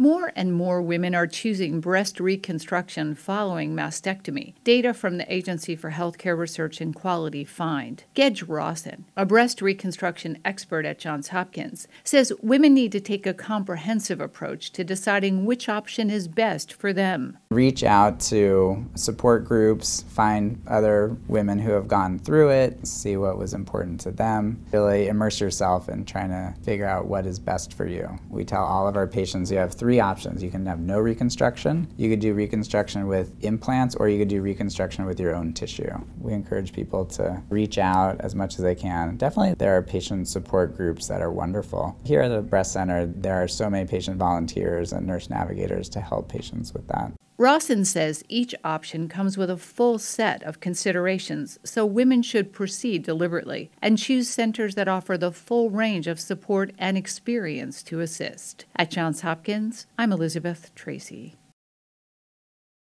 More and more women are choosing breast reconstruction following mastectomy. Data from the Agency for Healthcare Research and Quality find. Gedge Rosson, a breast reconstruction expert at Johns Hopkins, says women need to take a comprehensive approach to deciding which option is best for them. Reach out to support groups, find other women who have gone through it, see what was important to them. Really immerse yourself in trying to figure out what is best for you. We tell all of our patients you have three options. You can have no reconstruction, you could do reconstruction with implants, or you could do reconstruction with your own tissue. We encourage people to reach out as much as they can. Definitely there are patient support groups that are wonderful. Here at the Breast Center, there are so many patient volunteers and nurse navigators to help patients with that. Rosson says each option comes with a full set of considerations, so women should proceed deliberately and choose centers that offer the full range of support and experience to assist. At Johns Hopkins, I'm Elizabeth Tracey.